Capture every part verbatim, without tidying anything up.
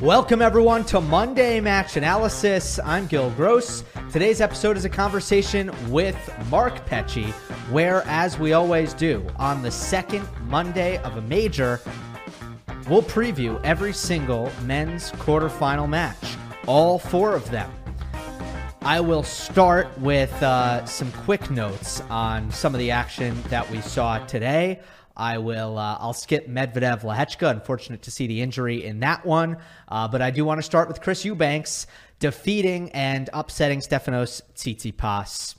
Welcome, everyone, to Monday Match Analysis. I'm Gil Gross. Today's episode is a conversation with Mark Petchey, where, as we always do, on the second Monday of a major, we'll preview every single men's quarterfinal match, all four of them. I will start with uh, some quick notes on some of the action that we saw today. I will, uh, I'll skip Medvedev Lehechka. Unfortunate to see the injury in that one. Uh, but I do want to start with Chris Eubanks defeating and upsetting Stefanos Tsitsipas.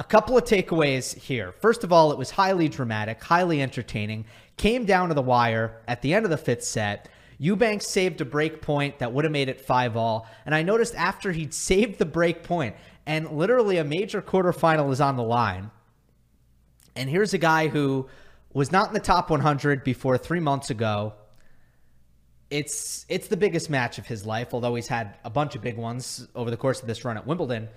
A couple of takeaways here. First of all, it was highly dramatic, highly entertaining. Came down to the wire at the end of the fifth set. Eubanks saved a break point that would have made it five all. And I noticed after he'd saved the break point, and literally a major quarterfinal is on the line. And here's a guy who was not in the top one hundred before three months ago. It's it's the biggest match of his life, although he's had a bunch of big ones over the course of this run at Wimbledon.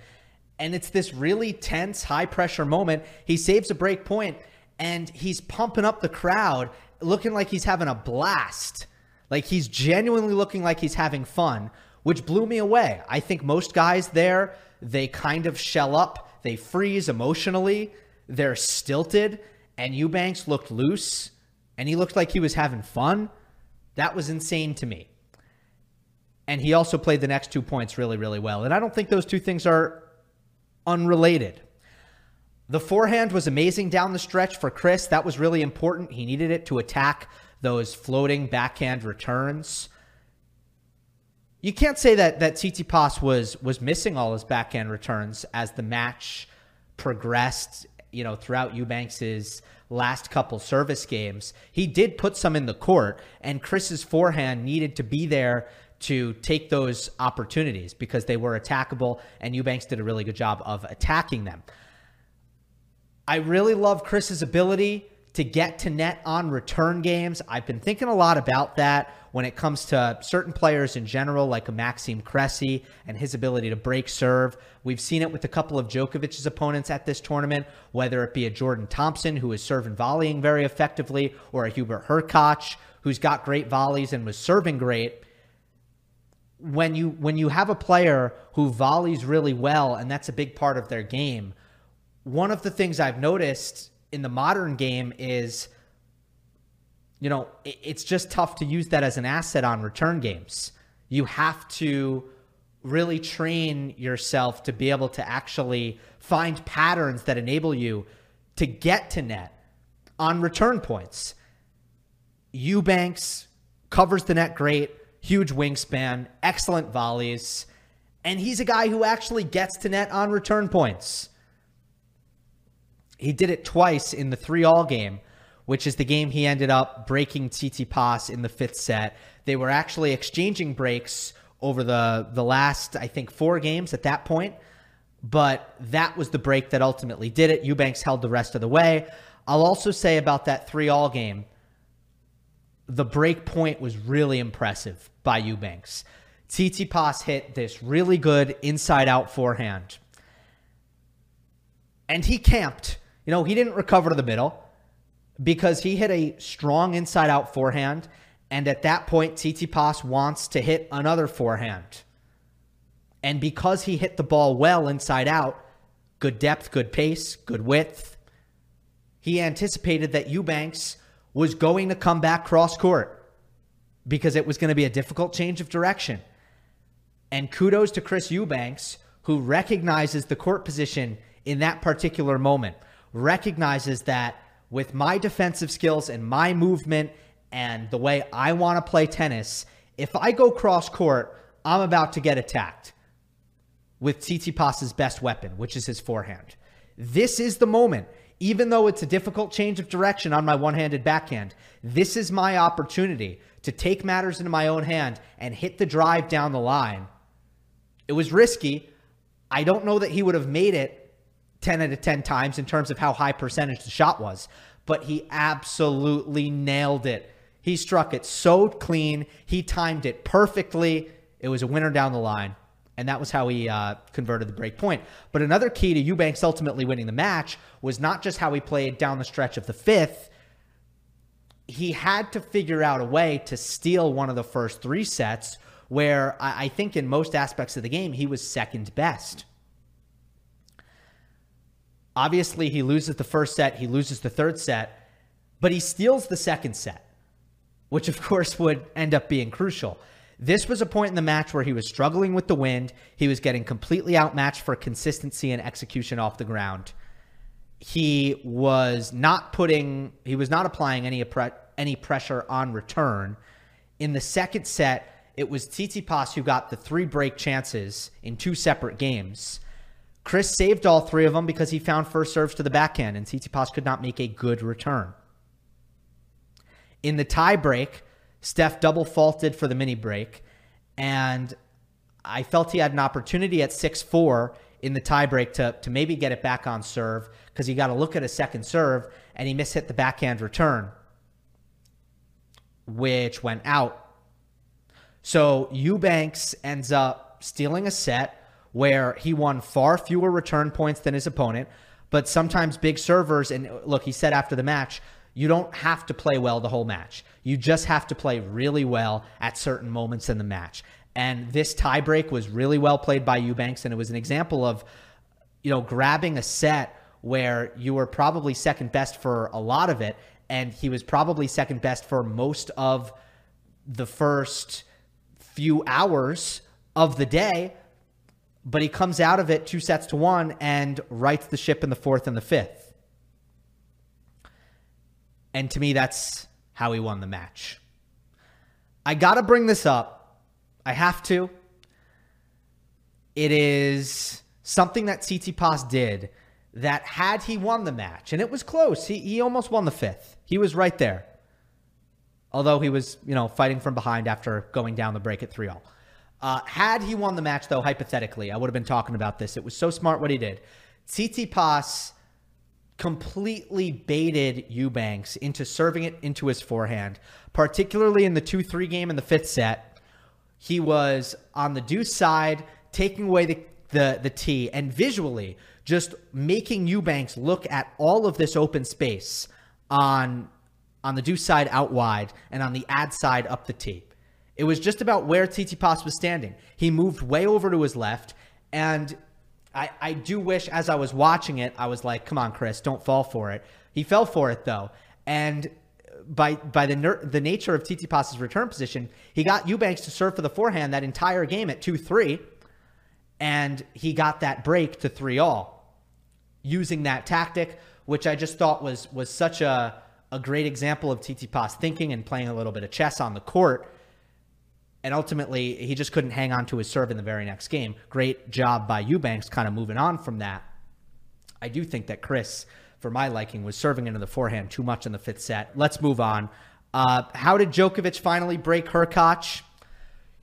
And it's this really tense, high-pressure moment. He saves a break point, and he's pumping up the crowd, looking like he's having a blast. Like, he's genuinely looking like he's having fun, which blew me away. I think most guys there, they kind of shell up. They freeze emotionally. They're stilted. And Eubanks looked loose, and he looked like he was having fun. That was insane to me. And he also played the next two points really, really well. And I don't think those two things are unrelated. The forehand was amazing down the stretch for Chris. That was really important. He needed it to attack those floating backhand returns. You can't say that that Tsitsipas was was missing all his backhand returns as the match progressed. You know, throughout Eubanks's last couple service games, he did put some in the court, and Chris's forehand needed to be there to take those opportunities because they were attackable, and Eubanks did a really good job of attacking them. I really love Chris's ability to get to net on return games. I've been thinking a lot about that when it comes to certain players in general, like a Maxime Cressy and his ability to break serve. We've seen it with a couple of Djokovic's opponents at this tournament, whether it be a Jordan Thompson, who is serving volleying very effectively, or a Hubert Hurkacz, who's got great volleys and was serving great. When you, when you have a player who volleys really well, and that's a big part of their game, one of the things I've noticed in the modern game is, you know, it's just tough to use that as an asset on return games. You have to really train yourself to be able to actually find patterns that enable you to get to net on return points. Eubanks covers the net great, huge wingspan, excellent volleys, and he's a guy who actually gets to net on return points. He did it twice in the three all game, which is the game he ended up breaking Tsitsipas in the fifth set. They were actually exchanging breaks over the, the last, I think, four games at that point. But that was the break that ultimately did it. Eubanks held the rest of the way. I'll also say about that three all game, the break point was really impressive by Eubanks. Tsitsipas hit this really good inside-out forehand. And he camped. You know, he didn't recover to the middle because he hit a strong inside-out forehand. And at that point, Tsitsipas wants to hit another forehand. And because he hit the ball well inside out, good depth, good pace, good width, he anticipated that Eubanks was going to come back cross-court because it was going to be a difficult change of direction. And kudos to Chris Eubanks, who recognizes the court position in that particular moment, recognizes that with my defensive skills and my movement and the way I want to play tennis, if I go cross-court, I'm about to get attacked with Tsitsipas's best weapon, which is his forehand. This is the moment. Even though it's a difficult change of direction on my one-handed backhand, this is my opportunity to take matters into my own hand and hit the drive down the line. It was risky. I don't know that he would have made it ten out of ten times in terms of how high percentage the shot was, but he absolutely nailed it. He struck it so clean. He timed it perfectly. It was a winner down the line, and that was how he uh, converted the break point. But another key to Eubanks ultimately winning the match was not just how he played down the stretch of the fifth. He had to figure out a way to steal one of the first three sets where I, I think in most aspects of the game, he was second best. Obviously, he loses the first set. He loses the third set, but he steals the second set, which of course would end up being crucial. This was a point in the match where he was struggling with the wind. He was getting completely outmatched for consistency and execution off the ground. He was not putting, he was not applying any any pressure on return. In the second set, it was Tsitsipas who got the three break chances in two separate games. Chris saved all three of them because he found first serves to the backhand, and Tsitsipas could not make a good return. In the tie break, Steph double faulted for the mini break, and I felt he had an opportunity at six four in the tiebreak to, to maybe get it back on serve because he got a look at a second serve, and he mishit the backhand return, which went out. So Eubanks ends up stealing a set where he won far fewer return points than his opponent, but sometimes big servers, and look, he said after the match, you don't have to play well the whole match. You just have to play really well at certain moments in the match. And this tiebreak was really well played by Eubanks, and it was an example of, you know, grabbing a set where you were probably second best for a lot of it, and he was probably second best for most of the first few hours of the day, but he comes out of it two sets to one and rights the ship in the fourth and the fifth. And to me, that's how he won the match. I got to bring this up. I have to. It is something that Tsitsipas did that had he won the match, and it was close. He, he almost won the fifth. He was right there. Although he was, you know, fighting from behind after going down the break at three all. Uh, had he won the match, though, hypothetically, I would have been talking about this. It was so smart what he did. Tsitsipas completely baited Eubanks into serving it into his forehand, particularly in the two three game in the fifth set. He was on the deuce side, taking away the, the, the tee, and visually just making Eubanks look at all of this open space on, on the deuce side out wide and on the ad side up the tee. It was just about where Tsitsipas was standing. He moved way over to his left, and I, I do wish as I was watching it, I was like, come on, Chris, don't fall for it. He fell for it, though. And by by the ner- the nature of Tsitsipas's return position, he got Eubanks to serve for the forehand that entire game at two three. And he got that break to three all using that tactic, which I just thought was was such a, a great example of Tsitsipas thinking and playing a little bit of chess on the court. And ultimately, he just couldn't hang on to his serve in the very next game. Great job by Eubanks kind of moving on from that. I do think that Chris, for my liking, was serving into the forehand too much in the fifth set. Let's move on. Uh, how did Djokovic finally break Hurkacz?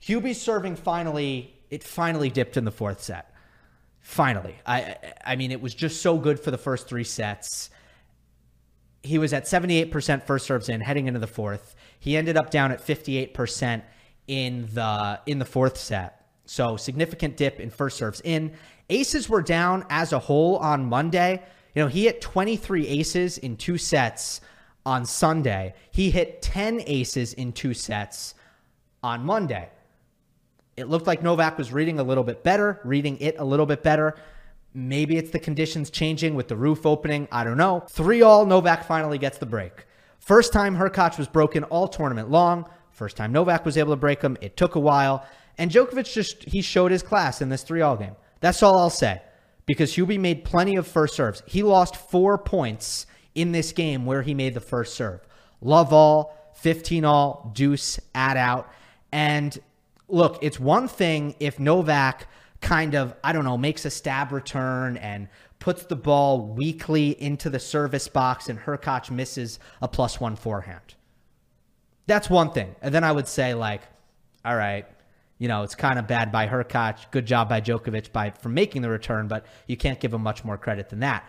Hubie's serving finally, it finally dipped in the fourth set. Finally. I, I mean, it was just so good for the first three sets. he was at seventy-eight percent first serves in heading into the fourth. He ended up down at fifty-eight percent in the in the fourth set. So significant dip in first serves in. Aces were down as a whole on Monday. You know, he hit twenty-three aces in two sets on Sunday. He hit ten aces in two sets on Monday. It looked like Novak was reading a little bit better, reading it a little bit better. Maybe it's the conditions changing with the roof opening. I don't know. three all, Novak finally gets the break. First time Hurkacz was broken all tournament long. First time Novak was able to break him. It took a while. And Djokovic just, he showed his class in this three all game. That's all I'll say. Because Hubie made plenty of first serves. He lost four points in this game where he made the first serve. Love all, fifteen all, deuce, add out. And look, it's one thing if Novak kind of, I don't know, makes a stab return and puts the ball weakly into the service box and Hurkacz misses a plus one forehand. That's one thing. And then I would say, like, all right, you know, it's kind of bad by Hurkacz. Good job by Djokovic by for making the return, but you can't give him much more credit than that.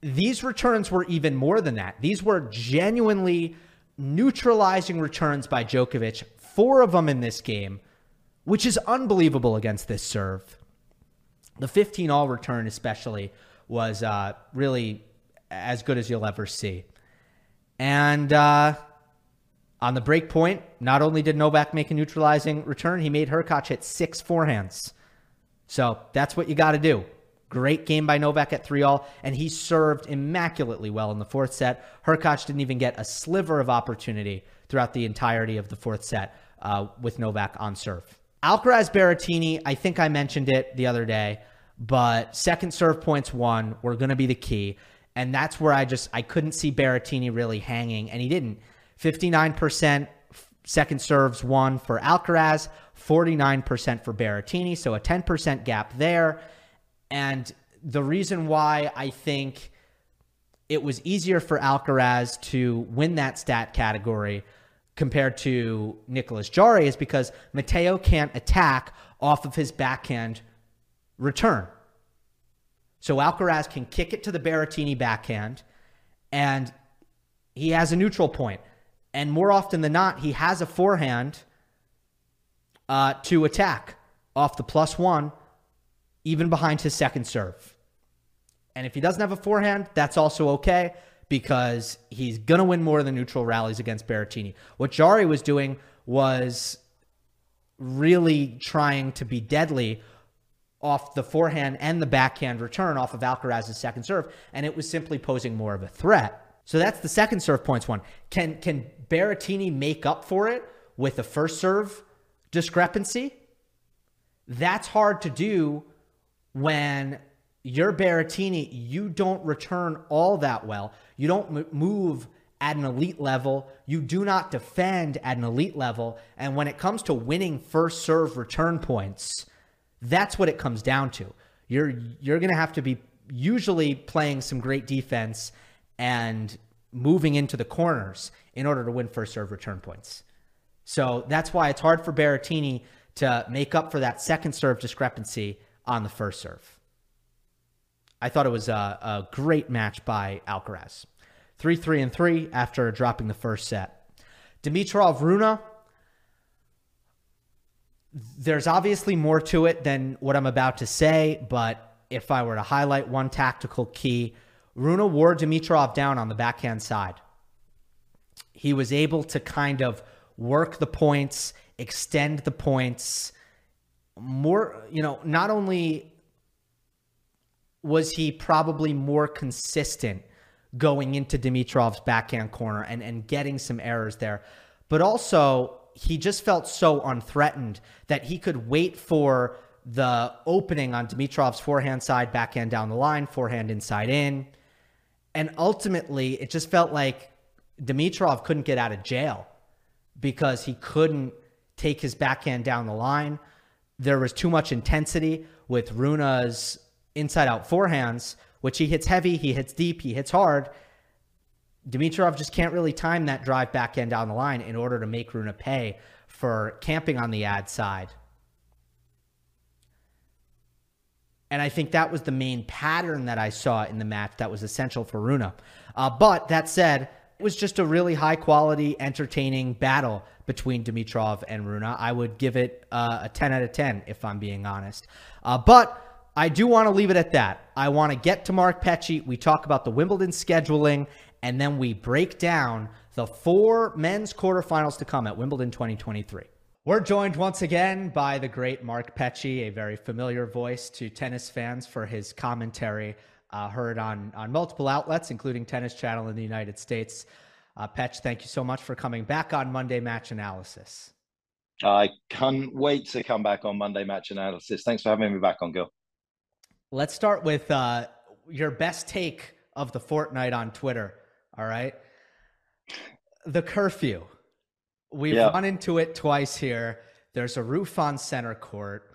These returns were even more than that. These were genuinely neutralizing returns by Djokovic, four of them in this game, which is unbelievable against this serve. The fifteen all return especially was uh, really as good as you'll ever see. And uh, on the break point, not only did Novak make a neutralizing return, he made Hurkacz hit six forehands. So that's what you got to do. Great game by Novak at three all, and he served immaculately well in the fourth set. Hurkacz didn't even get a sliver of opportunity throughout the entirety of the fourth set uh, with Novak on serve. Alcaraz Berrettini, I think I mentioned it the other day, but second serve points won were going to be the key. And that's where I just, I couldn't see Berrettini really hanging, and he didn't. fifty-nine percent second serves won for Alcaraz, forty-nine percent for Berrettini, so a ten percent gap there. And the reason why I think it was easier for Alcaraz to win that stat category compared to Nicolas Jarry is because Matteo can't attack off of his backhand return. So Alcaraz can kick it to the Berrettini backhand, and he has a neutral point. And more often than not, he has a forehand uh, to attack off the plus one, even behind his second serve. And if he doesn't have a forehand, that's also okay, because he's going to win more than neutral rallies against Berrettini. What Jarry was doing was really trying to be deadly off the forehand and the backhand return off of Alcaraz's second serve, and it was simply posing more of a threat. So that's the second serve points one. Can, can Berrettini make up for it with a first serve discrepancy? That's hard to do when you're Berrettini, you don't return all that well. You don't move at an elite level. You do not defend at an elite level. And when it comes to winning first serve return points, that's what it comes down to. You're you're going to have to be usually playing some great defense and moving into the corners in order to win first serve return points. So that's why it's hard for Berrettini to make up for that second serve discrepancy on the first serve. I thought it was a, a great match by Alcaraz. three three and three after dropping the first set. Dimitrov Rune. There's obviously more to it than what I'm about to say, but if I were to highlight one tactical key, Rune wore Dimitrov down on the backhand side. He was able to kind of work the points, extend the points. More, you know, not only was he probably more consistent going into Dimitrov's backhand corner and, and getting some errors there, but also he just felt so unthreatened that he could wait for the opening on Dimitrov's forehand side, backhand down the line, forehand inside in. And ultimately, it just felt like Dimitrov couldn't get out of jail because he couldn't take his backhand down the line. There was too much intensity with Rune's inside out forehands, which he hits heavy, he hits deep, he hits hard. Dimitrov just can't really time that drive backhand down the line in order to make Rune pay for camping on the ad side. And I think that was the main pattern that I saw in the match that was essential for Rune. Uh, but that said, it was just a really high-quality, entertaining battle between Dimitrov and Rune. I would give it uh, a ten out of ten, if I'm being honest. Uh, but I do want to leave it at that. I want to get to Mark Petchey. We talk about the Wimbledon scheduling, and then we break down the four men's quarterfinals to come at Wimbledon twenty twenty-three. We're joined once again by the great Mark Petchey, a very familiar voice to tennis fans for his commentary uh, heard on, on multiple outlets, including Tennis Channel in the United States. Uh, Petch, thank you so much for coming back on Monday Match Analysis. I can't wait to come back on Monday Match Analysis. Thanks for having me back on, Gil. Let's start with uh, your best take of the fortnight on Twitter, all right? The curfew. We've yeah. run into it twice here. There's a roof on center court.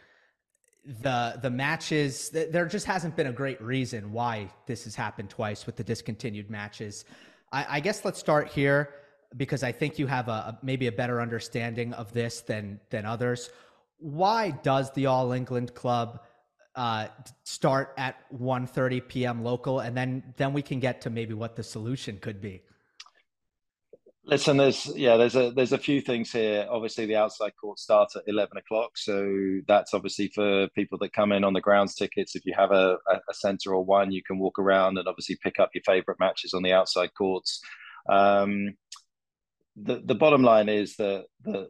The the matches, th there just hasn't been a great reason why this has happened twice with the discontinued matches. I, I guess let's start here because I think you have a, a maybe a better understanding of this than, than others. Why does the All England Club uh, start at one thirty p m local? And then, then we can get to maybe what the solution could be. Listen, there's yeah, there's a there's a few things here. Obviously, the outside court starts at eleven o'clock, so that's obviously for people that come in on the grounds tickets. If you have a, a centre or one, you can walk around and obviously pick up your favourite matches on the outside courts. Um, the the bottom line is that the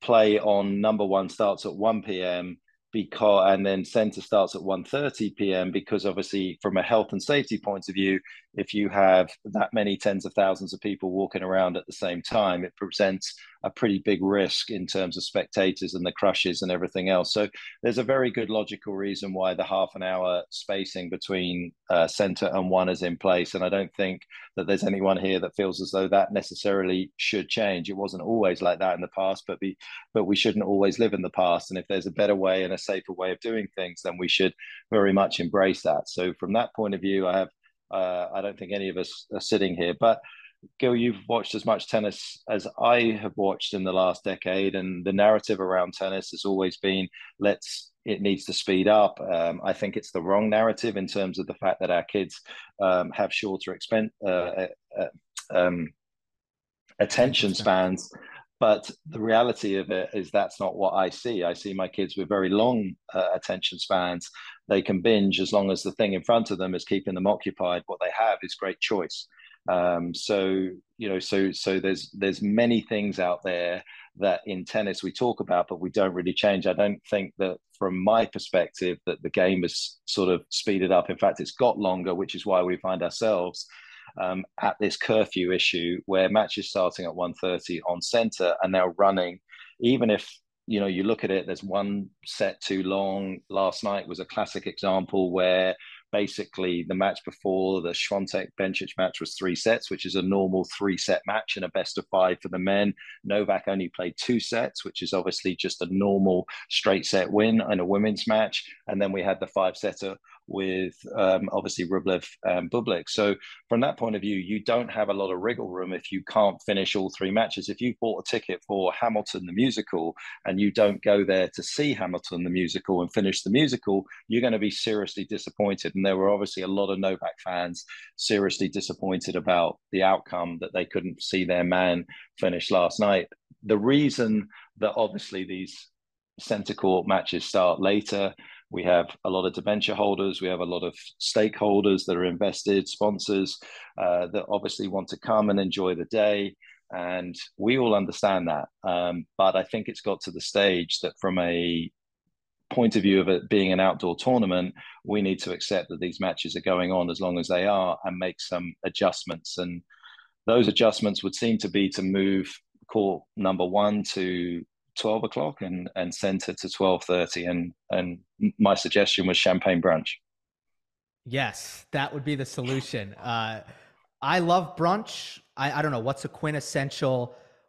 play on number one starts at one p m because, and then centre starts at one thirty p m because obviously from a health and safety point of view, if you have that many tens of thousands of people walking around at the same time, it presents a pretty big risk in terms of spectators and the crushes and everything else. So there's a very good logical reason why the half an hour spacing between uh, centre and one is in place. And I don't think that there's anyone here that feels as though that necessarily should change. It wasn't always like that in the past, but we, but we shouldn't always live in the past. And if there's a better way and a safer way of doing things, then we should very much embrace that. So from that point of view, I have Uh, I don't think any of us are sitting here. But, Gil, you've watched as much tennis as I have watched in the last decade. And the narrative around tennis has always been, let's, it needs to speed up. Um, I think it's the wrong narrative in terms of the fact that our kids um, have shorter expen- uh, uh, um, attention spans. But the reality of it is that's not what I see. I see my kids with very long uh, attention spans. They can binge as long as the thing in front of them is keeping them occupied. What they have is great choice. Um, so, you know, so so there's there's many things out there that in tennis we talk about, but we don't really change. I don't think that from my perspective that the game has sort of speeded up. In fact, it's got longer, which is why we find ourselves Um, at this curfew issue where matches starting at one thirty on centre are now running. Even if, you know, you look at it, there's one set too long. Last night was a classic example where basically the match before the Swiatek-Bencic match was three sets, which is a normal three-set match and a best of five for the men. Novak only played two sets, which is obviously just a normal straight-set win in a women's match. And then we had the five-setter with um, obviously Rublev and Bublik. So from that point of view, you don't have a lot of wriggle room if you can't finish all three matches. If you bought a ticket for Hamilton the musical and you don't go there to see Hamilton the musical and finish the musical, you're going to be seriously disappointed. And there were obviously a lot of Novak fans seriously disappointed about the outcome that they couldn't see their man finish last night. The reason that obviously these centre court matches start later, we have a lot of debenture holders, we have a lot of stakeholders that are invested, sponsors uh, that obviously want to come and enjoy the day. And we all understand that. Um, but I think it's got to the stage that from a point of view of it being an outdoor tournament, we need to accept that these matches are going on as long as they are and make some adjustments. And those adjustments would seem to be to move court number one to twelve o'clock and and centre to twelve thirty, and and my suggestion was champagne brunch. Yes, that would be the solution. uh I love brunch. I, I don't know what's a quintessential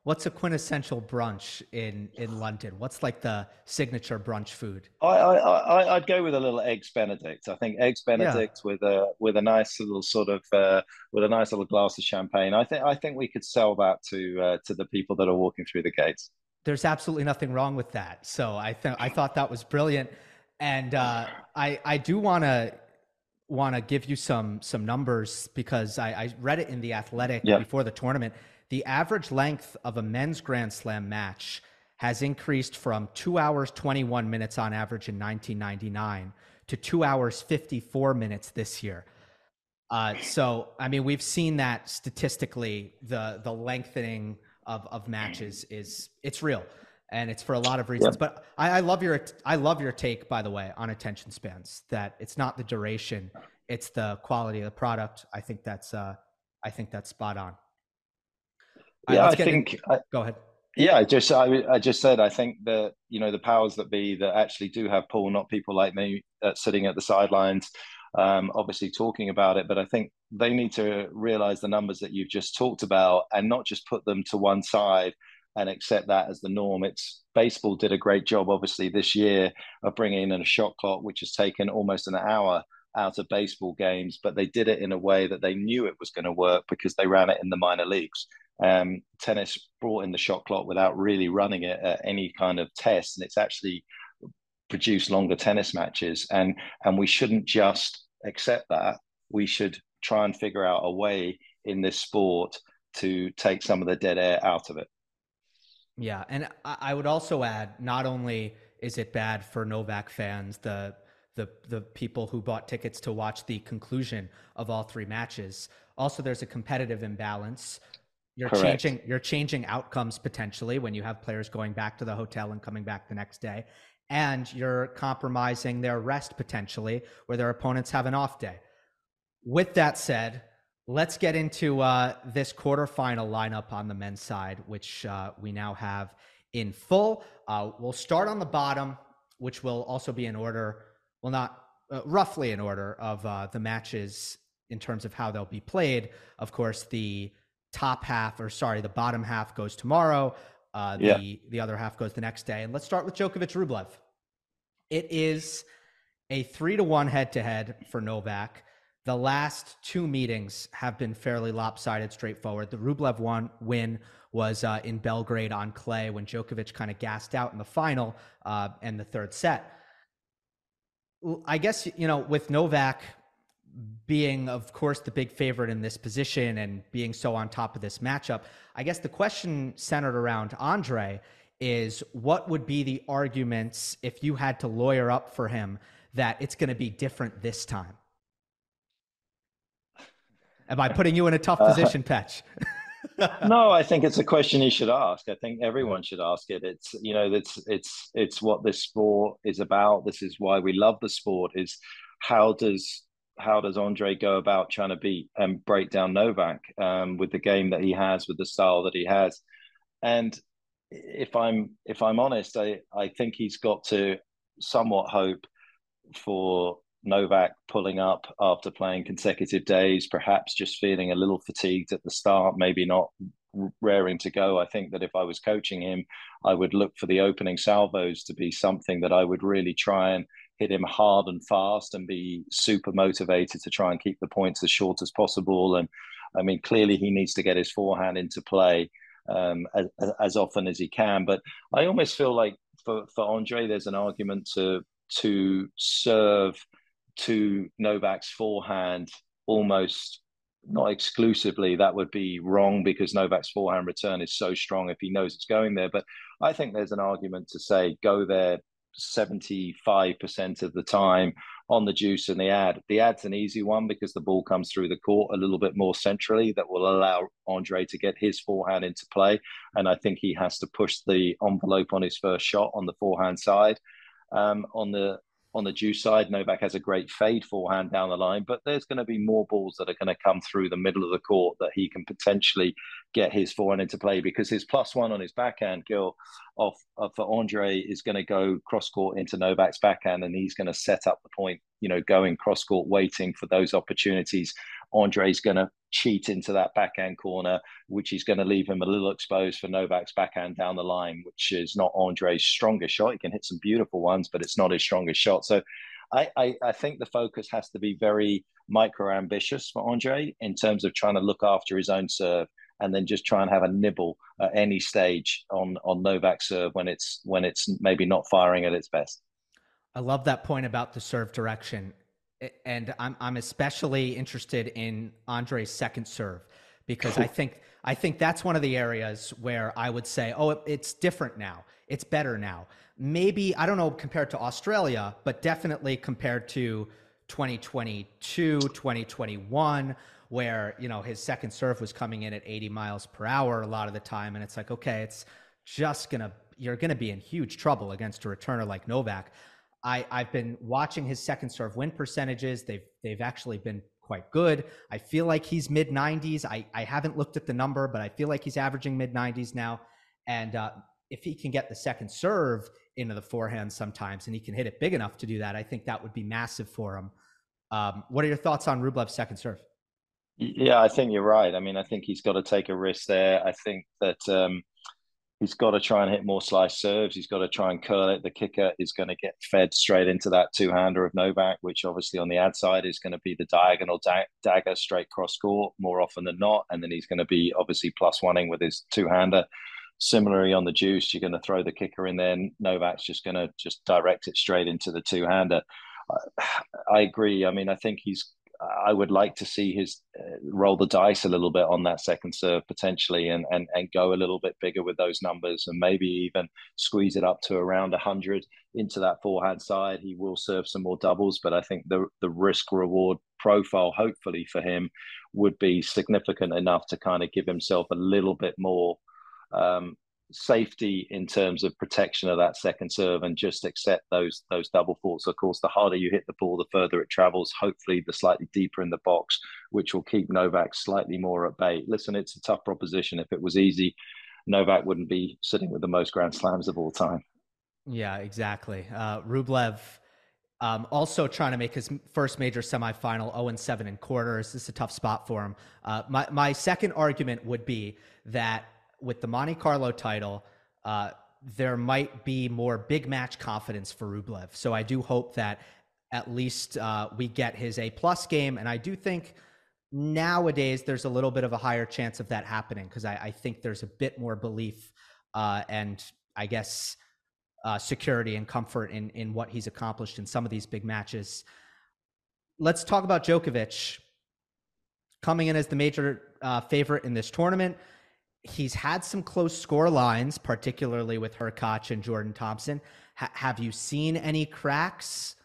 what's a quintessential brunch in in London. What's like the signature brunch food? I I, I I'd go with a little eggs Benedict. I think eggs Benedict yeah. with a with a nice little sort of uh, with a nice little glass of champagne. I think I think we could sell that to uh, to the people that are walking through the gates. There's absolutely nothing wrong with that. So I, th I thought that was brilliant. And uh, I I do want to want to give you some some numbers, because I, I read it in The Athletic yeah. before the tournament. The average length of a men's Grand Slam match has increased from two hours, twenty-one minutes on average in nineteen ninety-nine to two hours, fifty-four minutes this year. Uh, so, I mean, we've seen that statistically, the the lengthening of, of matches is, it's real. And it's for a lot of reasons, yeah. but I, I love your, I love your take, by the way, on attention spans, that it's not the duration, it's the quality of the product. I think that's, uh, I think that's spot on. All yeah, right, I think, I, go ahead. Yeah, I just, I, I just said, I think that, you know, the powers that be that actually do have pull, not people like me uh, sitting at the sidelines, um, obviously talking about it, but I think they need to realize the numbers that you've just talked about and not just put them to one side and accept that as the norm. It's baseball did a great job, obviously, this year of bringing in a shot clock, which has taken almost an hour out of baseball games, but they did it in a way that they knew it was going to work because they ran it in the minor leagues. Um, tennis brought in the shot clock without really running it at any kind of test, and it's actually produced longer tennis matches. And, and we shouldn't just accept that. We should try and figure out a way in this sport to take some of the dead air out of it. Yeah. And I would also add, not only is it bad for Novak fans, the, the, the people who bought tickets to watch the conclusion of all three matches, also there's a competitive imbalance. You're Correct. changing, you're changing outcomes potentially when you have players going back to the hotel and coming back the next day, and you're compromising their rest potentially where their opponents have an off day. With that said, let's get into uh, this quarterfinal lineup on the men's side, which uh, we now have in full. Uh, we'll start on the bottom, which will also be in order, well, not uh, roughly in order of uh, the matches in terms of how they'll be played. Of course, the top half, or sorry, the bottom half goes tomorrow. Uh, the, yeah. the other half goes the next day. And let's start with Djokovic-Rublev. It is a three to one head-to-head for Novak. The last two meetings have been fairly lopsided, straightforward. The Rublev one win was uh, in Belgrade on clay when Djokovic kind of gassed out in the final uh, and the third set. I guess, you know, with Novak being, of course, the big favorite in this position and being so on top of this matchup, I guess the question centered around Andre is, what would be the arguments if you had to lawyer up for him that it's going to be different this time? Am I putting you in a tough position, uh, Petch? No, I think it's a question you should ask. I think everyone should ask it. It's, you know, it's, it's, it's what this sport is about. This is why we love the sport, is how does, how does Andre go about trying to beat and break down Novak um, with the game that he has, with the style that he has. And if I'm, if I'm honest, I, I think he's got to somewhat hope for Novak pulling up after playing consecutive days, perhaps just feeling a little fatigued at the start, maybe not raring to go. I think that if I was coaching him, I would look for the opening salvos to be something that I would really try and hit him hard and fast and be super motivated to try and keep the points as short as possible. And I mean, clearly he needs to get his forehand into play um, as, as often as he can. But I almost feel like for, for Andre, there's an argument to to serve to Novak's forehand almost not exclusively. That would be wrong because Novak's forehand return is so strong if he knows it's going there. But I think there's an argument to say go there seventy-five percent of the time on the juice and the ad. The ad's an easy one because the ball comes through the court a little bit more centrally. That will allow Andre to get his forehand into play. And I think he has to push the envelope on his first shot on the forehand side. Um, on the On the juice side, Novak has a great fade forehand down the line, but there's going to be more balls that are going to come through the middle of the court that he can potentially get his forehand into play, because his plus one on his backhand, Gil, off, off for Andre is going to go cross-court into Novak's backhand, and he's going to set up the point, you know, going cross-court, waiting for those opportunities. Andre's going to cheat into that backhand corner, which is going to leave him a little exposed for Novak's backhand down the line, which is not Andre's strongest shot. He can hit some beautiful ones, but it's not his strongest shot. So I, I, I think the focus has to be very micro-ambitious for Andre in terms of trying to look after his own serve and then just try and have a nibble at any stage on, on Novak's serve when it's, when it's maybe not firing at its best. I love that point about the serve direction. And I'm I'm especially interested in Andrey's second serve, because I think I think that's one of the areas where I would say, oh, it, it's different now. It's better now. Maybe, I don't know, compared to Australia, but definitely compared to twenty twenty-two, twenty twenty-one, where, you know, his second serve was coming in at eighty miles per hour a lot of the time. And it's like, okay, it's just going to, you're going to be in huge trouble against a returner like Novak. I, I've been watching his second serve win percentages. They've they've actually been quite good. I feel like he's mid nineties. I, I haven't looked at the number, but I feel like he's averaging mid nineties now. And uh, if he can get the second serve into the forehand sometimes, and he can hit it big enough to do that, I think that would be massive for him. Um, what are your thoughts on Rublev's second serve? Yeah, I think you're right. I mean, I think he's got to take a risk there. I think that... Um... He's got to try and hit more slice serves. He's got to try and curl it. The kicker is going to get fed straight into that two-hander of Novak, which obviously on the ad side is going to be the diagonal da- dagger straight cross-court more often than not. And then he's going to be obviously plus-one-ing with his two-hander. Similarly on the juice, you're going to throw the kicker in there. Novak's just going to just direct it straight into the two-hander. I, I agree. I mean, I think he's... I would like to see his uh, roll the dice a little bit on that second serve potentially, and, and and go a little bit bigger with those numbers, and maybe even squeeze it up to around one hundred into that forehand side. He will serve some more doubles, but I think the the risk reward profile hopefully for him would be significant enough to kind of give himself a little bit more um, safety in terms of protection of that second serve, and just accept those those double faults. Of course, the harder you hit the ball, the further it travels, hopefully the slightly deeper in the box, which will keep Novak slightly more at bay. Listen, it's a tough proposition. If it was easy, Novak wouldn't be sitting with the most Grand Slams of all time. Yeah, exactly. Uh, Rublev um, also trying to make his first major semifinal, oh and seven in quarters. This is a tough spot for him. Uh, my, my second argument would be that with the Monte Carlo title, uh, there might be more big match confidence for Rublev. So I do hope that at least uh, we get his A-plus game. And I do think nowadays there's a little bit of a higher chance of that happening, because I, I think there's a bit more belief uh, and I guess uh, security and comfort in, in what he's accomplished in some of these big matches. Let's talk about Djokovic coming in as the major uh, favorite in this tournament. He's had some close score lines, particularly with Hurkacz and Jordan Thompson. H- have you seen any cracks?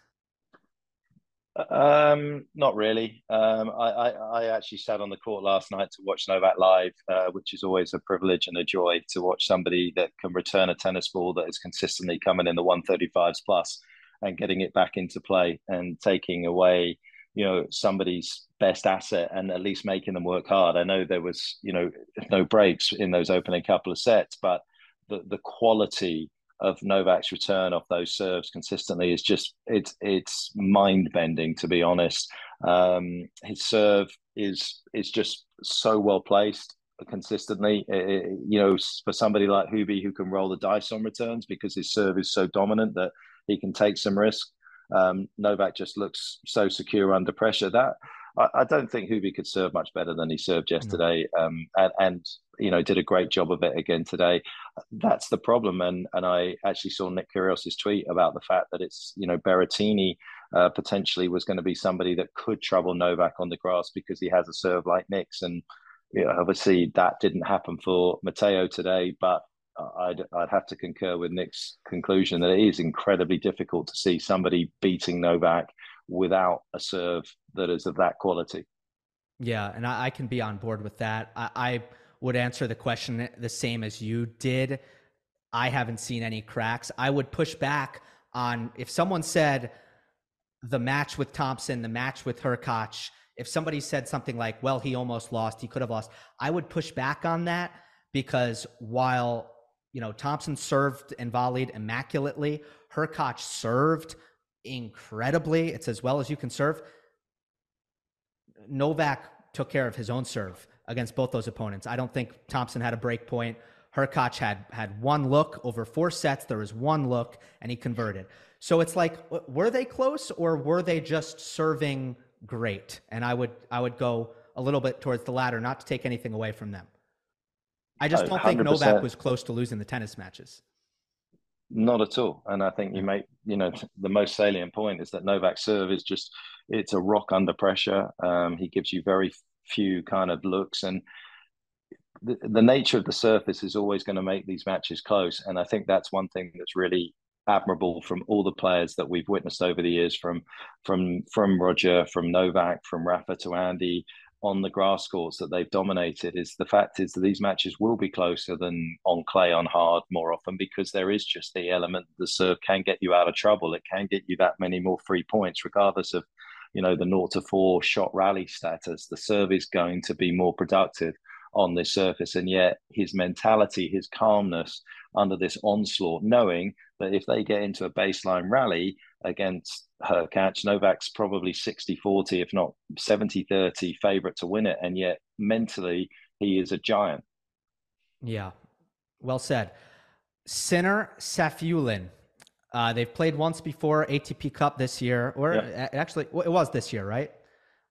Um, not really. Um, I, I, I actually sat on the court last night to watch Novak live, uh, which is always a privilege and a joy to watch somebody that can return a tennis ball that is consistently coming in the one thirty-fives plus and getting it back into play and taking away, you know, somebody's best asset and at least making them work hard. I know there was, you know, no breaks in those opening couple of sets, but the, the quality of Novak's return off those serves consistently is just, it's it's mind-bending, to be honest. Um, his serve is is just so well-placed consistently. It, it, you know, for somebody like Hubie who can roll the dice on returns because his serve is so dominant that he can take some risk, Um, Novak just looks so secure under pressure that I, I don't think Hubie could serve much better than he served yesterday, um, and, and you know did a great job of it again today. That's the problem, and and I actually saw Nick Kyrgios's tweet about the fact that it's you know Berrettini uh, potentially was going to be somebody that could trouble Novak on the grass because he has a serve like Nick's, and you know, obviously that didn't happen for Matteo today, but I'd, I'd have to concur with Nick's conclusion that it is incredibly difficult to see somebody beating Novak without a serve that is of that quality. Yeah, and I, I can be on board with that. I, I would answer the question the same as you did. I haven't seen any cracks. I would push back on if someone said the match with Thompson, the match with Hurkacz, if somebody said something like, well, he almost lost, he could have lost, I would push back on that, because while You know, Thompson served and volleyed immaculately, Hurkacz served incredibly. It's as well as you can serve. Novak took care of his own serve against both those opponents. I don't think Thompson had a break point. Hurkacz had had one look over four sets. There was one look, and he converted. So it's like, were they close, or were they just serving great? And I would I would go a little bit towards the latter, not to take anything away from them. I just don't one hundred percent think Novak was close to losing the tennis matches. Not at all. And I think you make, you know, the most salient point is that Novak's serve is just, it's a rock under pressure. Um, he gives you very few kind of looks, and the, the nature of the surface is always going to make these matches close. And I think that's one thing that's really admirable from all the players that we've witnessed over the years, from from from Roger, from Novak, from Rafa to Andy, on the grass courts that they've dominated, is the fact is that these matches will be closer than on clay, on hard, more often, because there is just the element the serve can get you out of trouble. It can get you that many more free points, regardless of, you know, the naught to four shot rally status. The serve is going to be more productive on this surface. And yet his mentality, his calmness under this onslaught, knowing that if they get into a baseline rally against Hurkacz, Novak's probably sixty forty, if not seventy thirty favorite to win it. And yet mentally, he is a giant. Yeah, well said. Sinner, Safiullin. Uh, they've played once before, A T P Cup this year, or yeah. actually it was this year, right?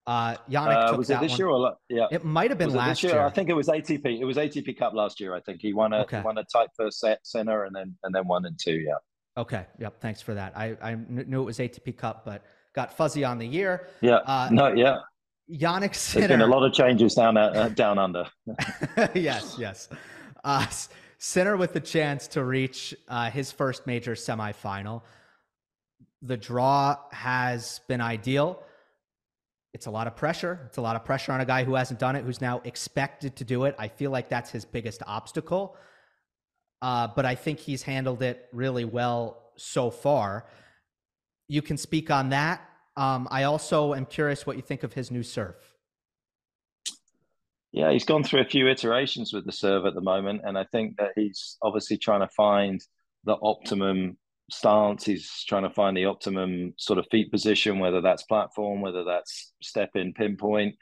Uh, Jannik uh, took was it that this one. year or yeah? It might have been was last year. year. I think it was A T P. It was A T P Cup last year. I think he won a okay. he won a tight first set, Sinner, and then and then one and two. Yeah. Okay. Yep. Thanks for that. I I knew it was A T P Cup, but got fuzzy on the year. Yeah. Uh, no. Yeah. Jannik Sinner. There's been a lot of changes down uh, down under. yes. Yes. Uh, Sinner with the chance to reach uh, his first major semifinal. The draw has been ideal. It's a lot of pressure. It's a lot of pressure on a guy who hasn't done it, who's now expected to do it. I feel like that's his biggest obstacle. Uh, but I think he's handled it really well so far. You can speak on that. Um, I also am curious what you think of his new serve. Yeah, he's gone through a few iterations with the serve at the moment. And I think that he's obviously trying to find the optimum stance. He's trying to find the optimum sort of feet position, whether that's platform, whether that's step in, pinpoint.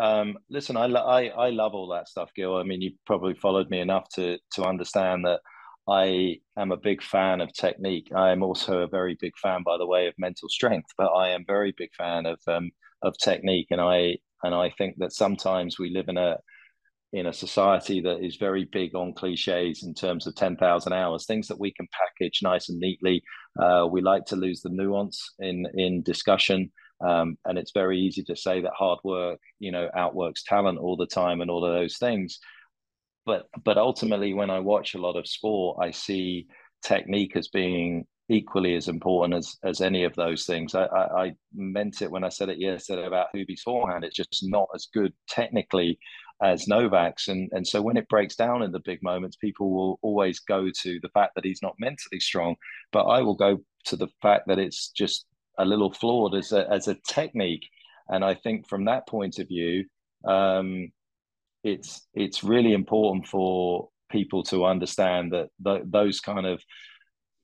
Um, listen, I, lo- I I love all that stuff, Gil. I mean, you probably followed me enough to to understand that I am a big fan of technique. I am also a very big fan, by the way, of mental strength, but I am very big fan of um, of technique. And I and I think that sometimes we live in a in a society that is very big on cliches in terms of ten thousand hours, things that we can package nice and neatly. Uh, we like to lose the nuance in, in discussion. Um, and it's very easy to say that hard work, you know, outworks talent all the time and all of those things. But, but ultimately, when I watch a lot of sport, I see technique as being equally as important as, as any of those things. I, I, I meant it when I said it yesterday about Hubi's forehand. It's just not as good technically as Novak's. And, and so when it breaks down in the big moments, people will always go to the fact that he's not mentally strong, but I will go to the fact that it's just a little flawed as a, as a technique. And I think from that point of view, um, it's, it's really important for people to understand that th- those kind of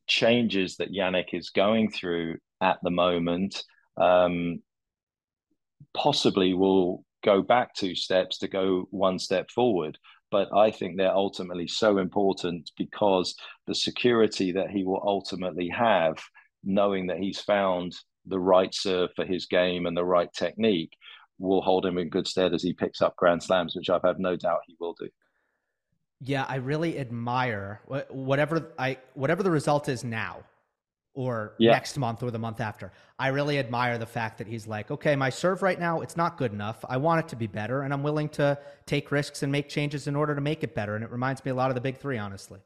changes that Jannik is going through at the moment um, possibly will go back two steps to go one step forward. But I think they're ultimately so important because the security that he will ultimately have, knowing that he's found the right serve for his game and the right technique, will hold him in good stead as he picks up Grand Slams, which I've had no doubt he will do. Yeah, I really admire whatever I whatever the result is now or yeah. next month or the month after. I really admire the fact that he's like, okay, my serve right now, it's not good enough. I want it to be better, and I'm willing to take risks and make changes in order to make it better. And it reminds me a lot of the big three, honestly.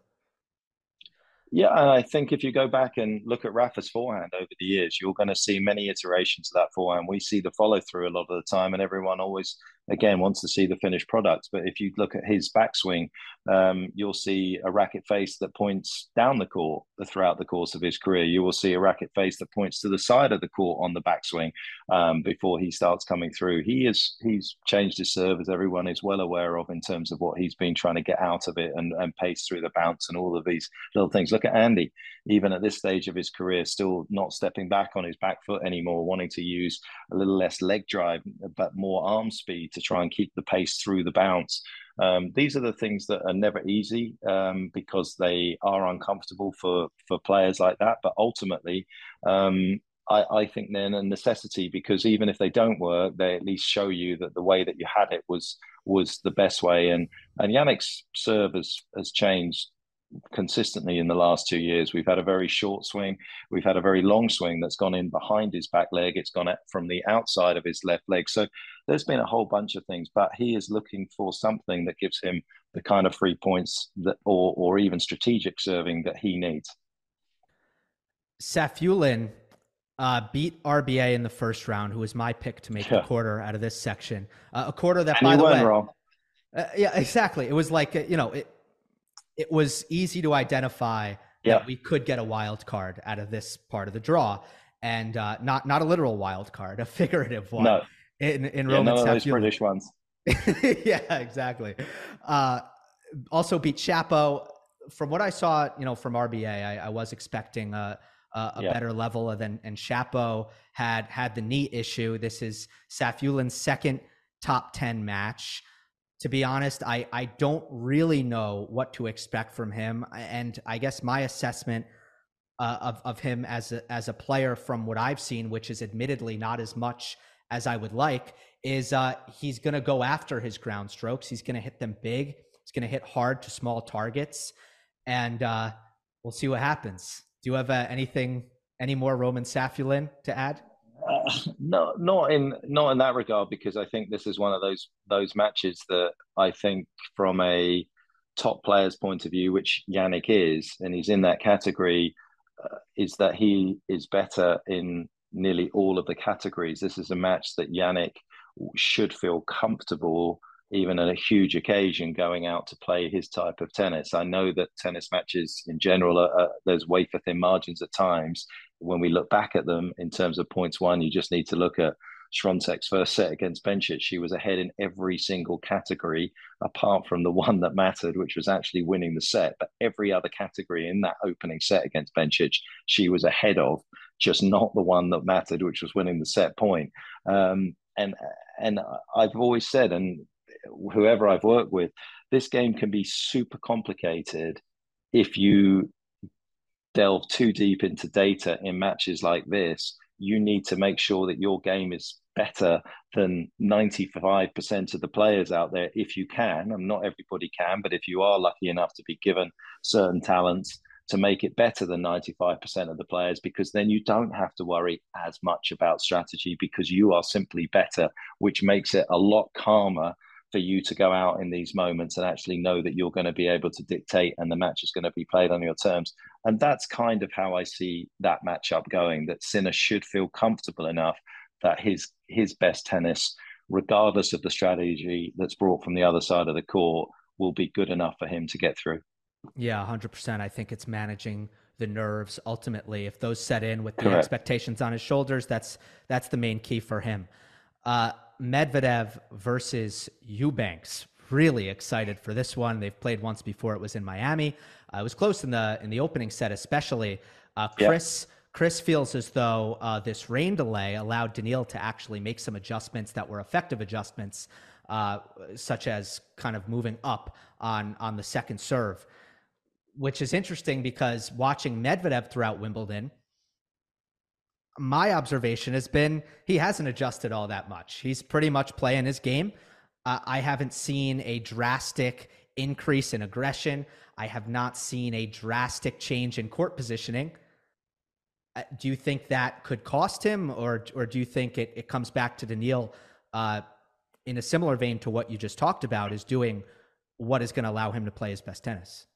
Yeah, and I think if you go back and look at Rafa's forehand over the years, you're going to see many iterations of that forehand. We see the follow-through a lot of the time, and everyone always, again, wants to see the finished product. But if you look at his backswing, um, you'll see a racket face that points down the court throughout the course of his career. You will see a racket face that points to the side of the court on the backswing um, before he starts coming through. He is, he's changed his serve, as everyone is well aware of, in terms of what he's been trying to get out of it and, and pace through the bounce and all of these little things. Look at Andy, even at this stage of his career, still not stepping back on his back foot anymore, wanting to use a little less leg drive, but more arm speed to try and keep the pace through the bounce. Um, these are the things that are never easy um, because they are uncomfortable for, for players like that. But ultimately, um, I, I think they're a necessity, because even if they don't work, they at least show you that the way that you had it was was the best way. And and Yannick's serve has, has changed consistently in the last two years. We've had a very short swing. We've had a very long swing that's gone in behind his back leg. It's gone from the outside of his left leg. So there's been a whole bunch of things, but he is looking for something that gives him the kind of free points that, or, or even strategic serving that he needs. Safiullin uh, beat R B A in the first round, who was my pick to make yeah. a quarter out of this section. Uh, a quarter that, and by the way, wrong. Uh, yeah, exactly. It was like, you know, it, it was easy to identify yeah. that we could get a wild card out of this part of the draw, and uh, not not a literal wild card, a figurative one. No. In in yeah, Roman Safiullin. None of those British ones. yeah, exactly. Uh, also beat Chapo. From what I saw, you know, from R B A, I, I was expecting a a, a yeah. better level than, and Chapo had had the knee issue. This is Safiullin's second top ten match. To be honest, I, I don't really know what to expect from him. And I guess my assessment uh, of, of him as a, as a player from what I've seen, which is admittedly not as much as I would like, is uh, he's going to go after his ground strokes. He's going to hit them big. He's going to hit hard to small targets. And uh, we'll see what happens. Do you have uh, anything, any more Roman Safiullin to add? Uh, no, not in not in that regard, because I think this is one of those those matches that I think from a top player's point of view, which Jannik is, and he's in that category, uh, is that he is better in nearly all of the categories. This is a match that Jannik should feel comfortable, even at a huge occasion, going out to play his type of tennis. I know that tennis matches in general, are, uh, there's wafer thin margins at times. When we look back at them in terms of points won, you just need to look at Świątek's first set against Bencic. She was ahead in every single category, apart from the one that mattered, which was actually winning the set. But every other category in that opening set against Bencic, she was ahead of, just not the one that mattered, which was winning the set point. Um, and and I've always said, and whoever I've worked with, this game can be super complicated if you delve too deep into data in matches like this. You need to make sure that your game is better than ninety-five percent of the players out there if you can. And not everybody can, but if you are lucky enough to be given certain talents, to make it better than ninety-five percent of the players, because then you don't have to worry as much about strategy because you are simply better, which makes it a lot calmer for you to go out in these moments and actually know that you're going to be able to dictate and the match is going to be played on your terms. And that's kind of how I see that matchup going, that Sinner should feel comfortable enough that his his best tennis, regardless of the strategy that's brought from the other side of the court, will be good enough for him to get through. Yeah, one hundred percent. I think it's managing the nerves ultimately. If those set in with the Correct. expectations on his shoulders, that's that's the main key for him. Uh, Medvedev versus Eubanks. Really excited for this one. They've played once before. It was in Miami. Uh, it was close in the in the opening set, especially. Uh, Chris yeah. Chris feels as though uh, this rain delay allowed Daniil to actually make some adjustments that were effective adjustments, uh, such as kind of moving up on on the second serve, which is interesting because watching Medvedev throughout Wimbledon, my observation has been he hasn't adjusted all that much. He's pretty much playing his game. Uh, I haven't seen a drastic increase in aggression. I have not seen a drastic change in court positioning. Uh, do you think that could cost him, or or do you think it, it comes back to Daniil uh, in a similar vein to what you just talked about, is doing what is going to allow him to play his best tennis?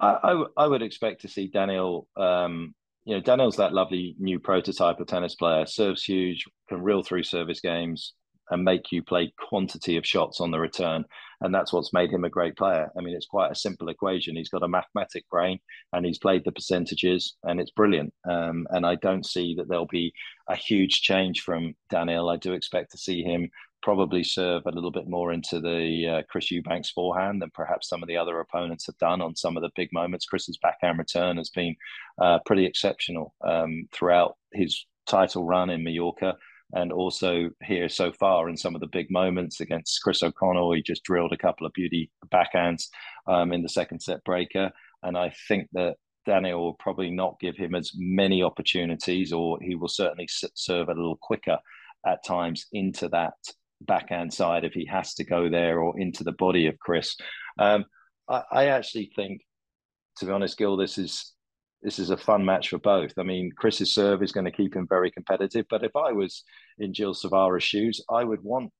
I, I, I would expect to see Daniil... Um... You know, Daniil's that lovely new prototype of tennis player, serves huge, can reel through service games and make you play quantity of shots on the return. And that's what's made him a great player. I mean, it's quite a simple equation. He's got a mathematic brain and he's played the percentages and it's brilliant. Um, and I don't see that there'll be a huge change from Daniil. I do expect to see him probably serve a little bit more into the uh, Chris Eubanks forehand than perhaps some of the other opponents have done on some of the big moments. Chris's backhand return has been uh, pretty exceptional um, throughout his title run in Mallorca and also here so far in some of the big moments against Chris O'Connell. He just drilled a couple of beauty backhands um, in the second set breaker. And I think that Daniil will probably not give him as many opportunities, or he will certainly serve a little quicker at times into that backhand side if he has to go there, or into the body of Chris. Um, I, I actually think to be honest, Gil, this is this is a fun match for both. I mean, Chris's serve is going to keep him very competitive, but if I was in Gil Savara's shoes, I would want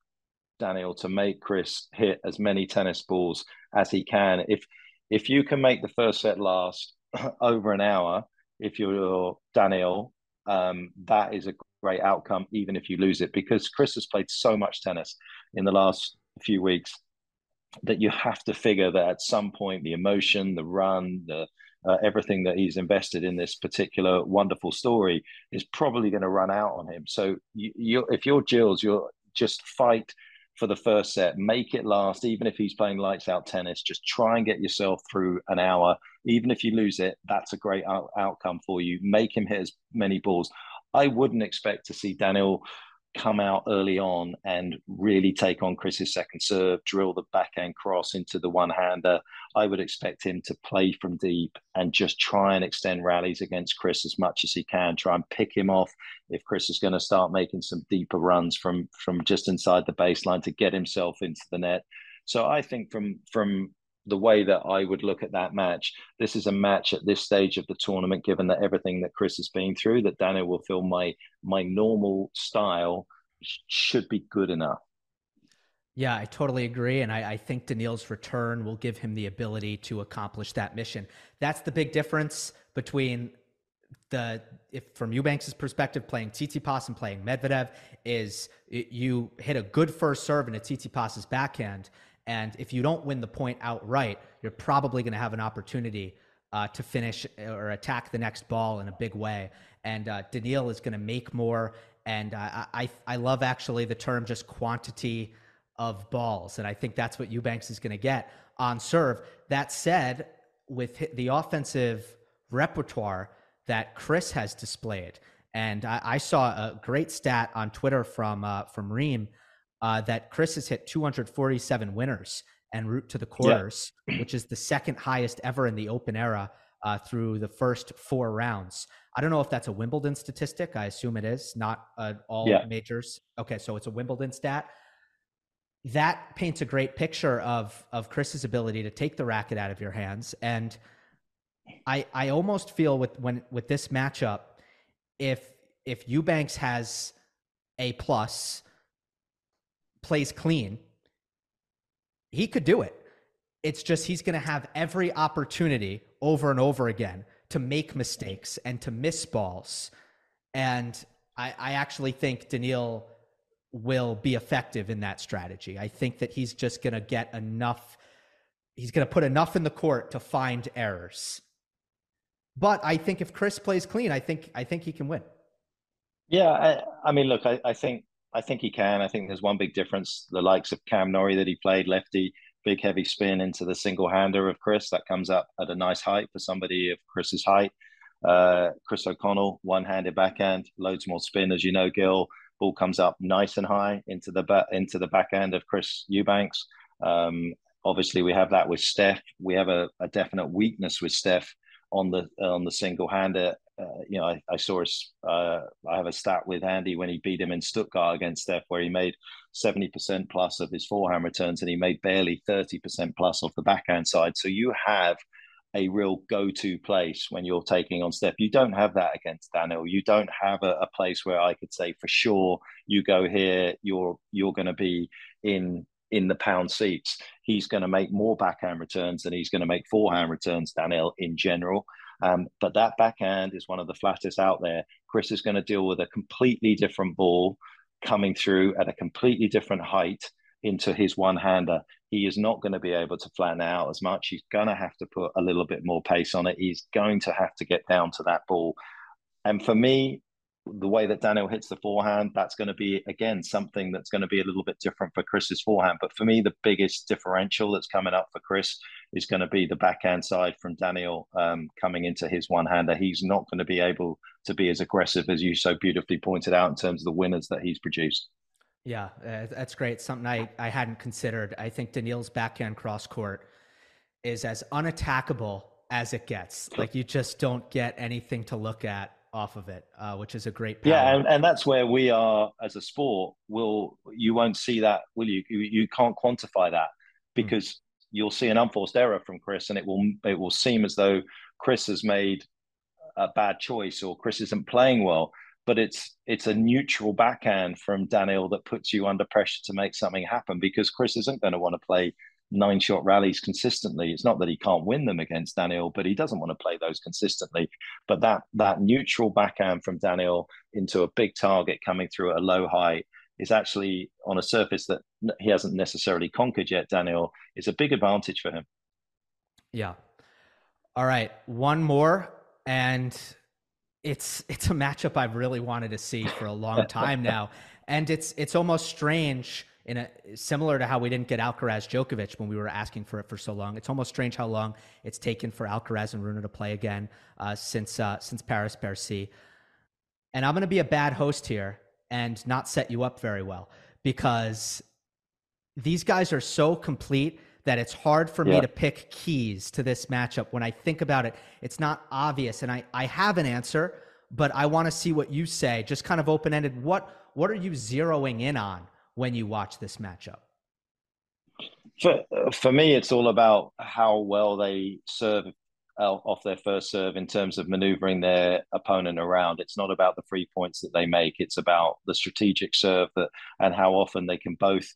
Daniil to make Chris hit as many tennis balls as he can. If if you can make the first set last over an hour, if you're Daniil, um, that is a great outcome, even if you lose it, because Chris has played so much tennis in the last few weeks that you have to figure that at some point the emotion, the run, the uh, everything that he's invested in this particular wonderful story is probably going to run out on him. So you, you, if you're Gil's, you'll just fight for the first set, make it last, even if he's playing lights out tennis, just try and get yourself through an hour. Even if you lose it, that's a great out- outcome for you. Make him hit as many balls. I wouldn't expect to see Daniil come out early on and really take on Chris's second serve, drill the backhand cross into the one-hander. I would expect him to play from deep and just try and extend rallies against Chris as much as he can, try and pick him off if Chris is going to start making some deeper runs from from just inside the baseline to get himself into the net. So I think from from the way that I would look at that match, this is a match at this stage of the tournament, given that everything that Chris has been through, that Daniil will feel my my normal style should be good enough. Yeah, I totally agree. And I, I think Daniil's return will give him the ability to accomplish that mission. That's the big difference between the, if from Eubanks' perspective, playing Tsitsipas and playing Medvedev is it, you hit a good first serve in a Tsitsipas's backhand. And if you don't win the point outright, you're probably going to have an opportunity uh, to finish or attack the next ball in a big way. And uh, Daniil is going to make more. And uh, I I love actually the term just quantity of balls. And I think that's what Eubanks is going to get on serve. That said, with the offensive repertoire that Chris has displayed, and I, I saw a great stat on Twitter from uh, from Reem, Uh, that Chris has hit two hundred forty-seven winners en route to the quarters, yeah. which is the second highest ever in the Open era uh, through the first four rounds. I don't know if that's a Wimbledon statistic. I assume it is, not uh, all yeah. majors. Okay, so it's a Wimbledon stat. That paints a great picture of of Chris's ability to take the racket out of your hands. And I I almost feel with when with this matchup, if if Eubanks has a plus, plays clean, he could do it. It's just he's going to have every opportunity over and over again to make mistakes and to miss balls. And I, I actually think Daniil will be effective in that strategy. I think that he's just going to get enough. He's going to put enough in the court to find errors. But I think if Chris plays clean, I think I think he can win. Yeah, I, I mean, look, I, I think I think he can. I think there's one big difference. The likes of Cam Norrie that he played, lefty, big heavy spin into the single-hander of Chris. That comes up at a nice height for somebody of Chris's height. Uh, Chris O'Connell, one-handed backhand, loads more spin, as you know, Gil. Ball comes up nice and high into the ba- into the backhand of Chris Eubanks. Um, obviously, we have that with Steph. We have a, a definite weakness with Steph on the on the single-hander. Uh, you know, I, I saw us. Uh, I have a stat with Andy when he beat him in Stuttgart against Steph, where he made seventy percent plus of his forehand returns, and he made barely thirty percent plus off the backhand side. So you have a real go-to place when you're taking on Steph. You don't have that against Daniil. You don't have a, a place where I could say for sure you go here. You're you're going to be in in the pound seats. He's going to make more backhand returns than he's going to make forehand returns, Daniil, in general. Um, but that backhand is one of the flattest out there. Chris is going to deal with a completely different ball coming through at a completely different height into his one-hander. He is not going to be able to flatten out as much. He's going to have to put a little bit more pace on it. He's going to have to get down to that ball. And for me, the way that Daniil hits the forehand, that's going to be, again, something that's going to be a little bit different for Chris's forehand. But for me, the biggest differential that's coming up for Chris is going to be the backhand side from Daniil um, coming into his one-hander. He's not going to be able to be as aggressive as you so beautifully pointed out in terms of the winners that he's produced. Yeah, uh, that's great. Something I, I hadn't considered. I think Daniil's backhand cross-court is as unattackable as it gets. Like, you just don't get anything to look at off of it, uh, which is a great power. Yeah, and, and that's where we are as a sport. Will you won't see that, will you? You, you can't quantify that because you'll see an unforced error from Chris, and it will it will seem as though Chris has made a bad choice or Chris isn't playing well. But it's it's a neutral backhand from Daniil that puts you under pressure to make something happen, because Chris isn't going to want to play nine-shot rallies consistently. It's not that he can't win them against Daniil, but he doesn't want to play those consistently. But that that neutral backhand from Daniil into a big target coming through at a low height is actually on a surface that he hasn't necessarily conquered yet, Daniil, is a big advantage for him. Yeah. All right. One more. And it's it's a matchup I've really wanted to see for a long time now. And it's it's almost strange, in a similar to how we didn't get Alcaraz Djokovic when we were asking for it for so long. It's almost strange how long it's taken for Alcaraz and Rune to play again uh, since uh, since Paris Bercy. And I'm going to be a bad host here and not set you up very well, because these guys are so complete that it's hard for yeah. me to pick keys to this matchup. When I think about it, it's not obvious. And I, I have an answer, but I want to see what you say, just kind of open-ended. What, what are you zeroing in on when you watch this matchup? For, for me, it's all about how well they serve off their first serve in terms of maneuvering their opponent around. It's not about the free points that they make. It's about the strategic serve that, and how often they can both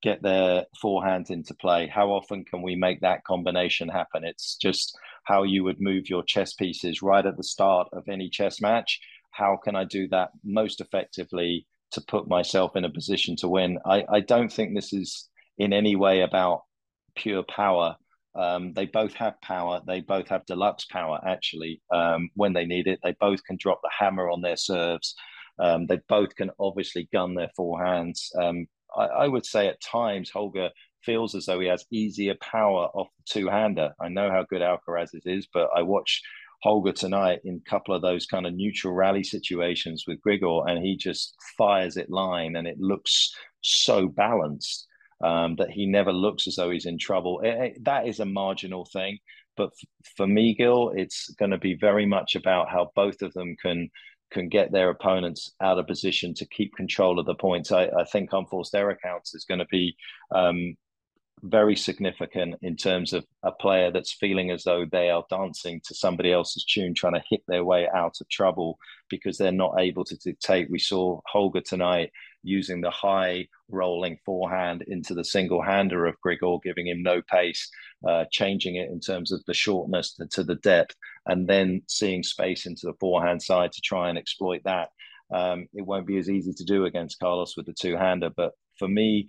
get their forehands into play. How often can we make that combination happen? It's just how you would move your chess pieces right at the start of any chess match. How can I do that most effectively to put myself in a position to win? I, I don't think this is in any way about pure power. Um, they both have power. They both have deluxe power, actually, um, when they need it. They both can drop the hammer on their serves. Um, they both can obviously gun their forehands. Um, I would say at times Holger feels as though he has easier power off the two-hander. I know how good Alcaraz is, but I watched Holger tonight in a couple of those kind of neutral rally situations with Grigor, and he just fires it line, and it looks so balanced um, that he never looks as though he's in trouble. It, it, that is a marginal thing, but f- for me, Gil, it's going to be very much about how both of them can can get their opponents out of position to keep control of the points. I, I think unforced error counts is going to be um, very significant in terms of a player that's feeling as though they are dancing to somebody else's tune, trying to hit their way out of trouble because they're not able to dictate. We saw Holger tonight using the high rolling forehand into the single-hander of Grigor, giving him no pace, uh, changing it in terms of the shortness to, to the depth, and then seeing space into the forehand side to try and exploit that. Um, it won't be as easy to do against Carlos with the two-hander, but for me,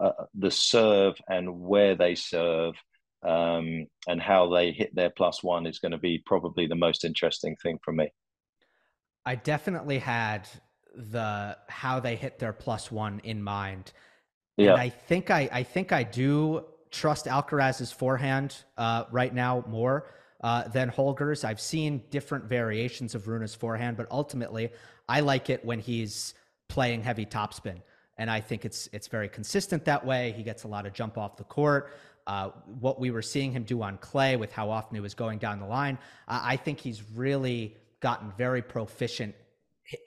uh, the serve and where they serve um, and how they hit their plus one is going to be probably the most interesting thing for me. I definitely had the how they hit their plus one in mind. Yeah. And I think I, I think I do trust Alcaraz's forehand uh, right now more uh, than Holger's. I've seen different variations of Rune's forehand, but ultimately I like it when he's playing heavy topspin. And I think it's it's very consistent that way. He gets a lot of jump off the court. Uh, what we were seeing him do on clay with how often he was going down the line, uh, I think he's really gotten very proficient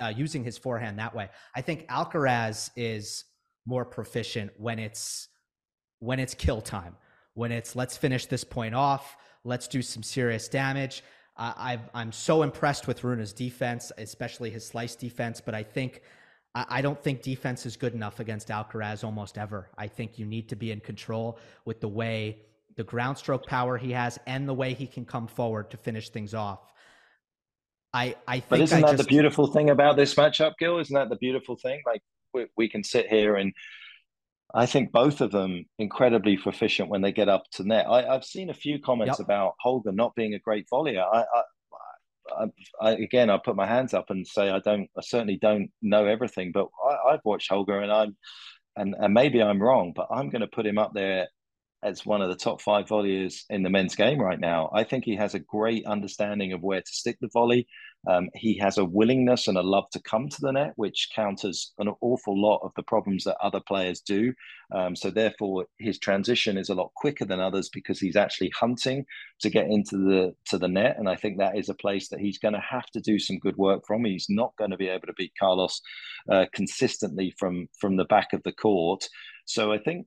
Uh, using his forehand that way. I think Alcaraz is more proficient when it's when it's kill time, when it's let's finish this point off, let's do some serious damage. Uh, I've, I'm so impressed with Rune's defense, especially his slice defense, but I think I, I don't think defense is good enough against Alcaraz almost ever. I think you need to be in control with the way the ground stroke power he has and the way he can come forward to finish things off. I, I think but isn't I that just... the beautiful thing about this matchup, Gil? Isn't that the beautiful thing? Like we, we can sit here and I think both of them incredibly proficient when they get up to net. I, I've seen a few comments yep. about Holger not being a great volleyer. I, I, I, I, again, I put my hands up and say I don't. I certainly don't know everything, but I, I've watched Holger and I'm, and, and maybe I'm wrong, but I'm going to put him up there as one of the top five volleyers in the men's game right now. I think he has a great understanding of where to stick the volley. Um, he has a willingness and a love to come to the net, which counters an awful lot of the problems that other players do. Um, so therefore, his transition is a lot quicker than others because he's actually hunting to get into the to the net. And I think that is a place that he's going to have to do some good work from. He's not going to be able to beat Carlos uh, consistently from, from the back of the court. So I think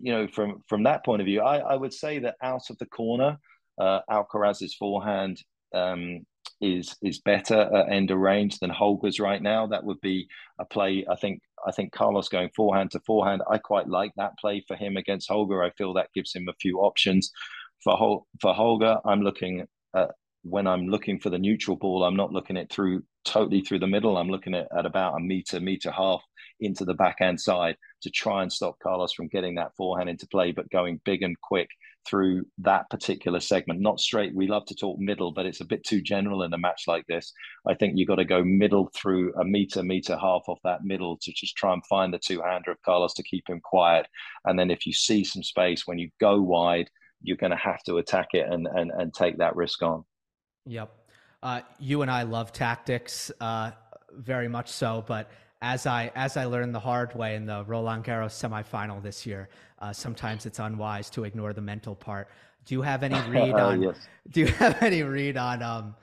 you know, from from that point of view, I, I would say that out of the corner, uh, Alcaraz's forehand um, is is better at end of range than Holger's right now. That would be a play. I think I think Carlos going forehand to forehand. I quite like that play for him against Holger. I feel that gives him a few options. For Hol- for Holger, I'm looking at, when I'm looking for the neutral ball, I'm not looking at through totally through the middle. I'm looking at, at about a meter, meter half into the backhand side to try and stop Carlos from getting that forehand into play, but going big and quick through that particular segment. Not straight. We love to talk middle, but it's a bit too general in a match like this. I think you've got to go middle through a meter, meter half off that middle to just try and find the two-hander of Carlos to keep him quiet. And then if you see some space, when you go wide, you're going to have to attack it and and, and take that risk on. Yep. Uh, you and I love tactics, uh, very much so, but as I as I learned the hard way in the Roland Garros semifinal this year, uh, sometimes it's unwise to ignore the mental part. Do you have any read on yes. do you have any read on um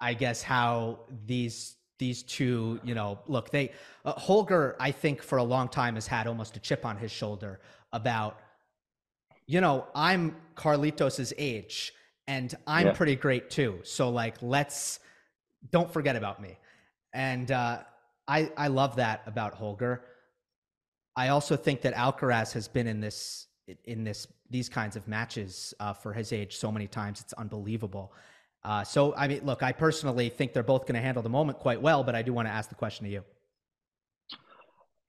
I guess how these these two, you know, look, they uh, Holger, I think for a long time has had almost a chip on his shoulder about, you know, I'm Carlitos's age and I'm yeah. pretty great too. So like, let's don't forget about me. And uh, I, I love that about Holger. I also think that Alcaraz has been in this, in this, these kinds of matches uh, for his age so many times, it's unbelievable. Uh, so, I mean, look, I personally think they're both going to handle the moment quite well, but I do want to ask the question to you.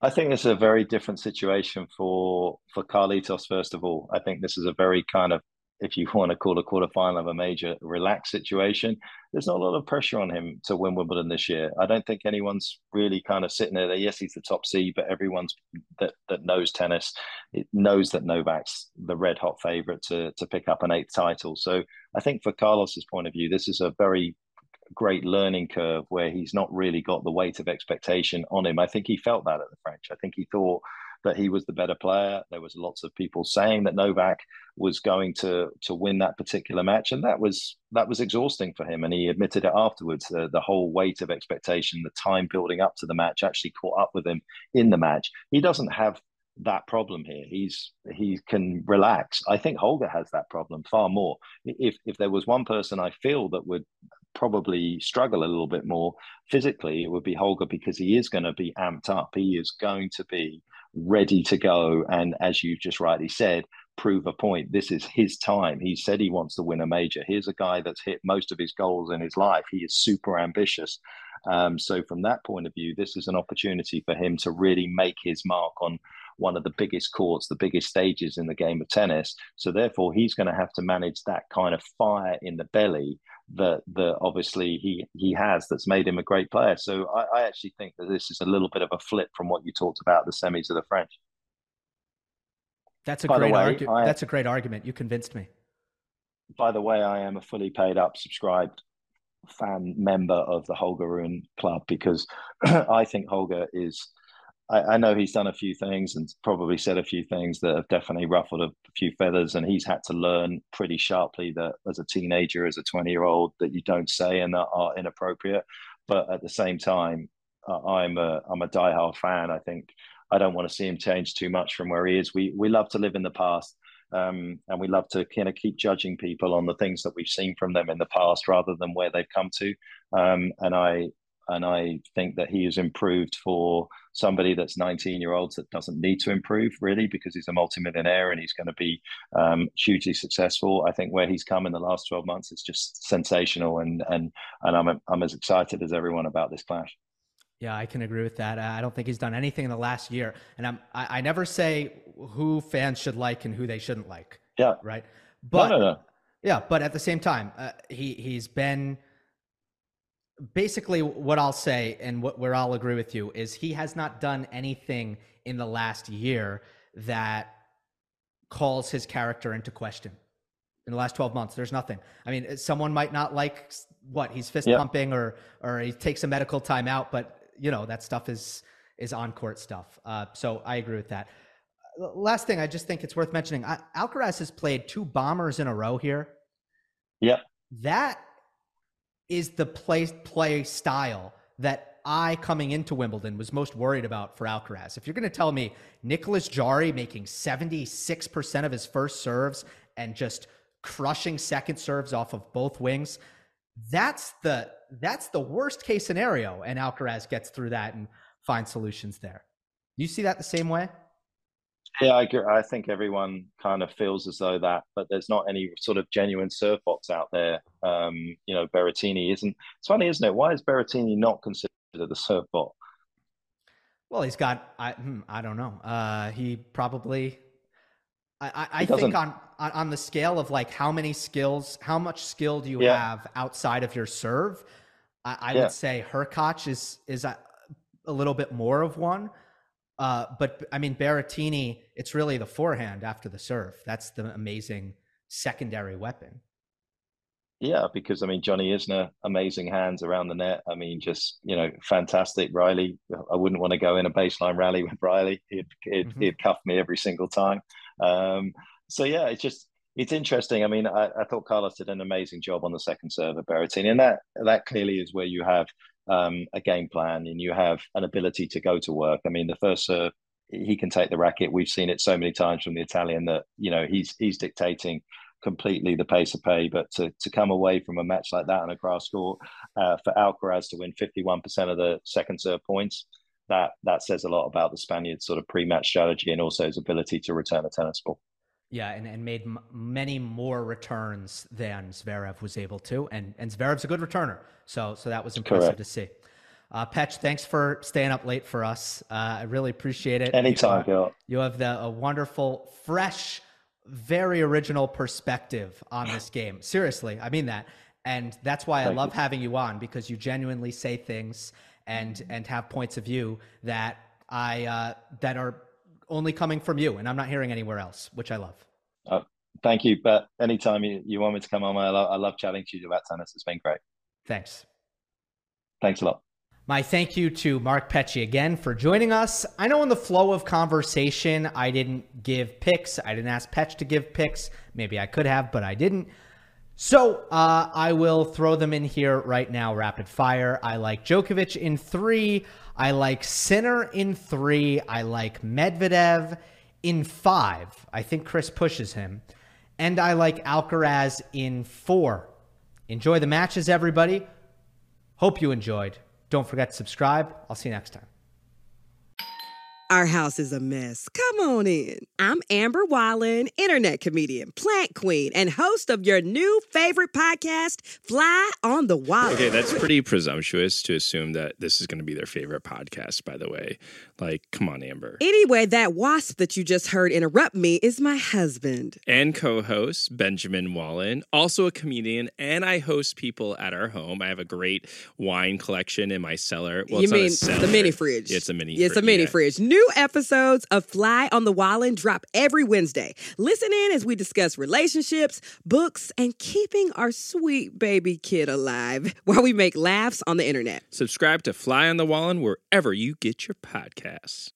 I think this is a very different situation for, for Carlitos, first of all. I think this is a very kind of, if you want to call a quarterfinal of a major, relaxed situation. There's not a lot of pressure on him to win Wimbledon this year. I don't think anyone's really kind of sitting there. Yes, he's the top seed, but everyone's that, that knows tennis, it knows that Novak's the red hot favorite to, to pick up an eighth title. So I think for Carlos's point of view, this is a very great learning curve where he's not really got the weight of expectation on him. I think he felt that at the French. I think he thought that he was the better player. There was lots of people saying that Novak was going to to win that particular match, and that was that was exhausting for him, and he admitted it afterwards. Uh, the whole weight of expectation, the time building up to the match actually caught up with him in the match. He doesn't have that problem here. He's he can relax. I think Holger has that problem far more. If if there was one person I feel that would probably struggle a little bit more physically, it would be Holger, because he is going to be amped up. He is going to be ready to go. And as you just rightly said, prove a point. This is his time. He said he wants to win a major. Here's a guy that's hit most of his goals in his life. He is super ambitious. Um, so from that point of view, this is an opportunity for him to really make his mark on one of the biggest courts, the biggest stages in the game of tennis. So therefore, he's going to have to manage that kind of fire in the belly that that obviously he he has, that's made him a great player. So I, I actually think that this is a little bit of a flip from what you talked about the semis of the French. That's a by great argument. That's a great argument. You convinced me. By the way, I am a fully paid up, subscribed fan member of the Holger Rune Club, because I think Holger is. I, I know he's done a few things and probably said a few things that have definitely ruffled a few feathers, and he's had to learn pretty sharply that as a teenager, as a twenty-year-old, that you don't say and that are inappropriate. But at the same time, uh, I'm a I'm a diehard fan. I think I don't want to see him change too much from where he is. We we love to live in the past, um, and we love to kind of keep judging people on the things that we've seen from them in the past rather than where they've come to. Um, and I. And I think that he has improved for somebody that's nineteen-year-olds that doesn't need to improve, really, because he's a multimillionaire and he's going to be um, hugely successful. I think where he's come in the last twelve months is just sensational, and and and I'm I'm as excited as everyone about this clash. Yeah, I can agree with that. I don't think he's done anything in the last year, and I'm I, I never say who fans should like and who they shouldn't like. Yeah, right. But no, no, no. yeah, but at the same time, uh, he he's been. Basically, what I'll say and what where I'll agree with you is he has not done anything in the last year that calls his character into question. In the last twelve months, there's nothing. I mean, someone might not like what he's fist yeah. pumping or or he takes a medical timeout, but you know that stuff is is on court stuff. Uh, so I agree with that. Last thing, I just think it's worth mentioning. I, Alcaraz has played two bombers in a row here. Yeah, that. Is the play, play style that I, coming into Wimbledon, was most worried about for Alcaraz. If you're going to tell me Nicolas Jarry making seventy-six percent of his first serves and just crushing second serves off of both wings, that's the that's the worst case scenario, and Alcaraz gets through that and finds solutions there. You see that the same way? Yeah, I agree. I think everyone kind of feels as though that, but there's not any sort of genuine serve box out there. Um, you know, Berrettini isn't. It's funny, isn't it? Why is Berrettini not considered the serve bot? Well, he's got. I hmm, I don't know. Uh, he probably. I I, I think on on the scale of like how many skills, how much skill do you yeah. have outside of your serve? I, I yeah. would say Hurkacz is is a, a little bit more of one. Uh, but I mean, Berrettini, it's really the forehand after the serve. That's the amazing secondary weapon. Yeah, because I mean, Johnny Isner, amazing hands around the net. I mean, just, you know, fantastic. Riley, I wouldn't want to go in a baseline rally with Riley. He'd, he'd, mm-hmm. he'd cuff me every single time. Um, so yeah, it's just, it's interesting. I mean, I, I thought Carlos did an amazing job on the second serve at Berrettini. And that, that clearly is where you have Um, a game plan and you have an ability to go to work. I mean, the first serve, he can take the racket. We've seen it so many times from the Italian that, you know, he's he's dictating completely the pace of play. But to to come away from a match like that on a grass court, uh, for Alcaraz to win fifty-one percent of the second serve points, that that says a lot about the Spaniard's sort of pre-match strategy and also his ability to return a tennis ball. Yeah, and, and made m- many more returns than Zverev was able to. And and Zverev's a good returner. So so that was impressive Correct. to see. Uh, Petch, thanks for staying up late for us. Uh, I really appreciate it. Anytime, you, are, you have the, a wonderful, fresh, very original perspective on this game. Seriously, I mean that. And that's why Thank I love you. having you on, because you genuinely say things and and have points of view that I uh, that are only coming from you, and I'm not hearing anywhere else, which I love. Oh, thank you. But anytime you, you want me to come on, I love, I love chatting to you about tennis. It's been great. Thanks. Thanks a lot. My thank you to Mark Petchey again for joining us. I know in the flow of conversation, I didn't give picks. I didn't ask Petch to give picks. Maybe I could have, but I didn't. So uh, I will throw them in here right now, rapid fire. I like Djokovic in three. I like Sinner in three. I like Medvedev in five. I think Chris pushes him. And I like Alcaraz in four. Enjoy the matches, everybody. Hope you enjoyed. Don't forget to subscribe. I'll see you next time. Our house is a mess. Come on in. I'm Amber Wallen, internet comedian, plant queen, and host of your new favorite podcast, Fly on the Wall. Okay, that's pretty presumptuous to assume that this is going to be their favorite podcast, by the way. Like, come on, Amber. Anyway, that wasp that you just heard interrupt me is my husband. And co-host, Benjamin Wallen, also a comedian, and I host people at our home. I have a great wine collection in my cellar. Well, you it's mean not a cellar. The mini fridge. Yeah, it's a mini yeah, it's fridge. It's a mini yeah. fridge. New New episodes of Fly on the Wallin drop every Wednesday. Listen in as we discuss relationships, books, and keeping our sweet baby kid alive while we make laughs on the internet. Subscribe to Fly on the Wallin wherever you get your podcasts.